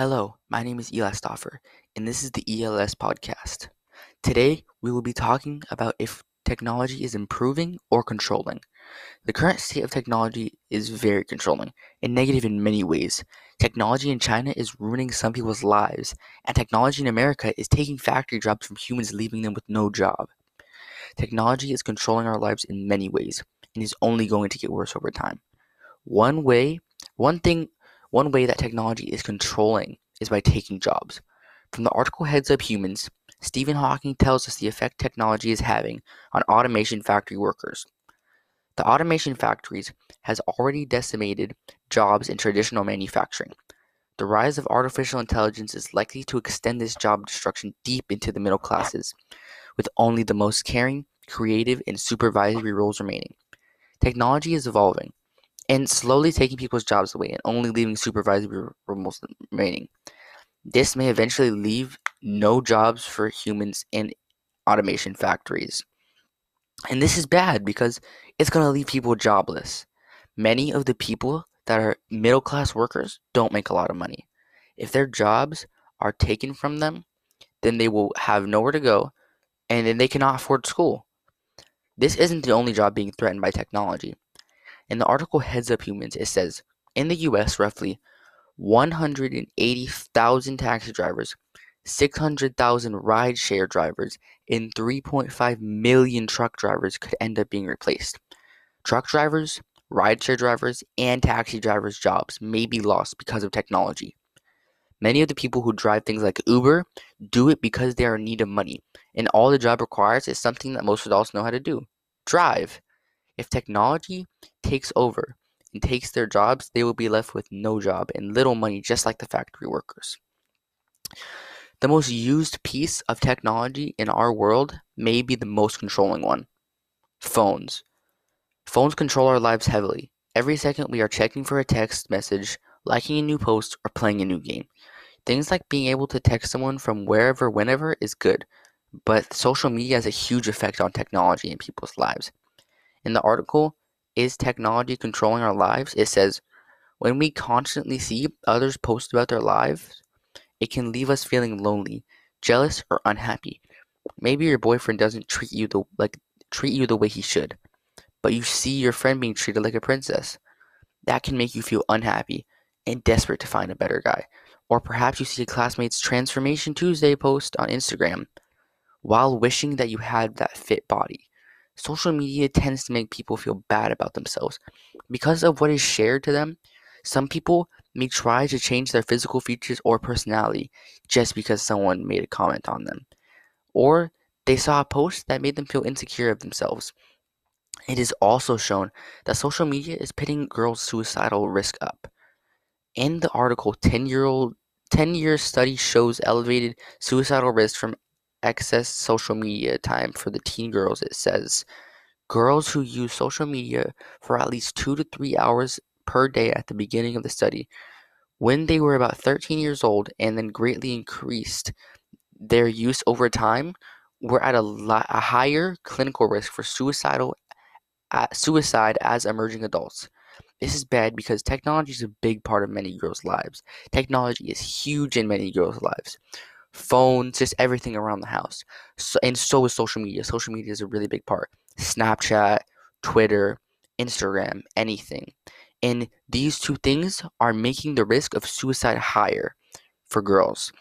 Hello, my name is Eli Stauffer, and this is the ELS Podcast. Today, we will be talking about if technology is improving or controlling. The current state of technology is very controlling and negative in many ways. Technology in China is ruining some people's lives, and technology in America is taking factory jobs from humans, leaving them with no job. Technology is controlling our lives in many ways and is only going to get worse over time. One way that technology is controlling is by taking jobs. From the article Heads Up Humans, Stephen Hawking tells us the effect technology is having on automation factory workers. The automation factories has already decimated jobs in traditional manufacturing. The rise of artificial intelligence is likely to extend this job destruction deep into the middle classes, with only the most caring, creative, and supervisory roles remaining. Technology is evolving and slowly taking people's jobs away and only leaving supervisory roles remaining. This may eventually leave no jobs for humans in automation factories. And this is bad because it's going to leave people jobless. Many of the people that are middle-class workers don't make a lot of money. If their jobs are taken from them, then they will have nowhere to go, and then they cannot afford school. This isn't the only job being threatened by technology. In the article Heads Up Humans, it says, in the U.S., roughly 180,000 taxi drivers, 600,000 rideshare drivers, and 3.5 million truck drivers could end up being replaced. Truck drivers, rideshare drivers, and taxi drivers' jobs may be lost because of technology. Many of the people who drive things like Uber do it because they are in need of money, and all the job requires is something that most adults know how to do: drive. If technology takes over and takes their jobs, they will be left with no job and little money, just like the factory workers. The most used piece of technology in our world may be the most controlling one: phones. Phones control our lives heavily. Every second we are checking for a text message, liking a new post, or playing a new game. Things like being able to text someone from wherever, whenever is good, but social media has a huge effect on technology in people's lives. In the article, Is Technology Controlling Our Lives?, it says, when we constantly see others post about their lives, it can leave us feeling lonely, jealous, or unhappy. Maybe your boyfriend doesn't treat you the way he should, but you see your friend being treated like a princess. That can make you feel unhappy and desperate to find a better guy. Or perhaps you see a classmate's Transformation Tuesday post on Instagram while wishing that you had that fit body. Social media tends to make people feel bad about themselves. Because of what is shared to them, some people may try to change their physical features or personality just because someone made a comment on them, or they saw a post that made them feel insecure of themselves. It is also shown that social media is pitting girls' suicidal risk up. In the article, 10-year study shows elevated suicidal risk from excess social media time for the teen girls. It says girls who use social media for at least 2 to 3 hours per day at the beginning of the study, when they were about 13 years old, and then greatly increased their use over time, were at a higher clinical risk for suicide as emerging adults. This is bad because technology is a big part of many girls' lives. Technology is huge in many girls' lives. Phones, just everything around the house. So is social media. Social media is a really big part. Snapchat, Twitter, Instagram, anything. And these two things are making the risk of suicide higher for girls.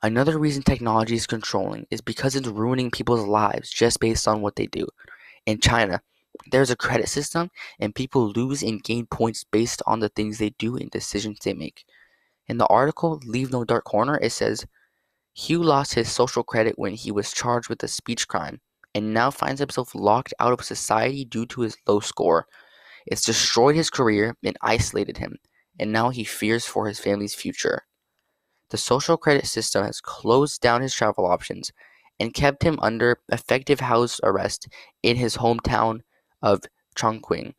Another reason technology is controlling is because it's ruining people's lives just based on what they do. In China, there's a credit system, and people lose and gain points based on the things they do and decisions they make. In the article, Leave No Dark Corner, it says, Hugh lost his social credit when he was charged with a speech crime and now finds himself locked out of society due to his low score. It's destroyed his career and isolated him, and now he fears for his family's future. The social credit system has closed down his travel options and kept him under effective house arrest in his hometown of Chongqing.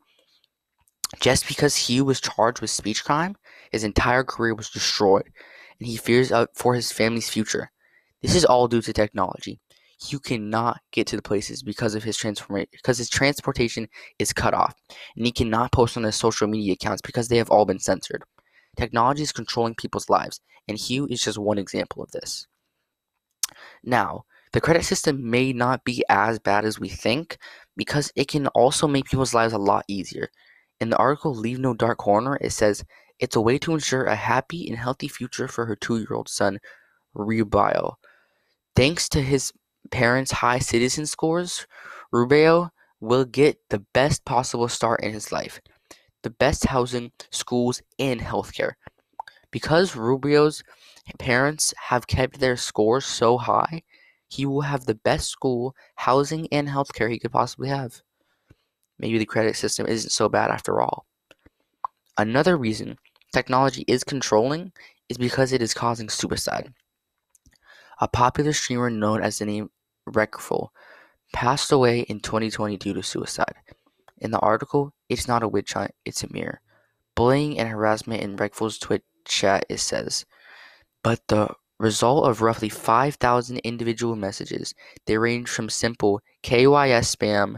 Just because he was charged with speech crime, his entire career was destroyed, and he fears for his family's future. This is all due to technology. He cannot get to the places because of his transportation is cut off, and he cannot post on his social media accounts because they have all been censored. Technology is controlling people's lives, and Hugh is just one example of this. Now, the credit system may not be as bad as we think, because it can also make people's lives a lot easier. In the article Leave No Dark Corner, it says, it's a way to ensure a happy and healthy future for her 2-year-old son, Rubio. Thanks to his parents' high citizen scores, Rubio will get the best possible start in his life, the best housing, schools, and healthcare. Because Rubio's parents have kept their scores so high, he will have the best school, housing, and healthcare he could possibly have. Maybe the credit system isn't so bad after all. Another reason technology is controlling is because it is causing suicide. A popular streamer known as the name Reckful passed away in 2020 due to suicide. In the article, it's not a witch hunt, it's a mirror. Bullying and harassment in Reckful's Twitch chat, it says. But the result of roughly 5,000 individual messages, they range from simple KYS spam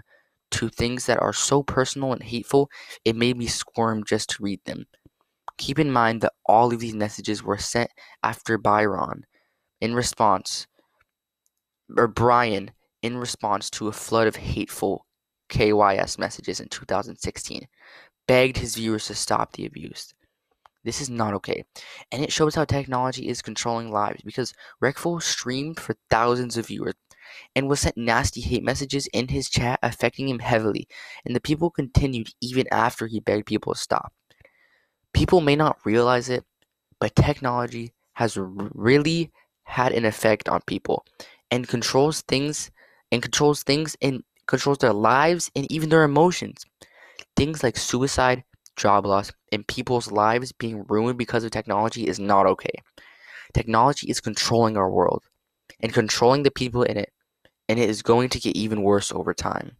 to things that are so personal and hateful, it made me squirm just to read them. Keep in mind that all of these messages were sent after Brian in response to a flood of hateful KYS messages in 2016, begged his viewers to stop the abuse. This is not okay, and it shows how technology is controlling lives, because Reckful streamed for thousands of viewers and was sent nasty hate messages in his chat, affecting him heavily, and the people continued even after he begged people to stop. People may not realize it, but technology has really had an effect on people and controls their lives and even their emotions. Things like suicide, job loss, and people's lives being ruined because of technology is not okay. Technology is controlling our world and controlling the people in it, and it is going to get even worse over time.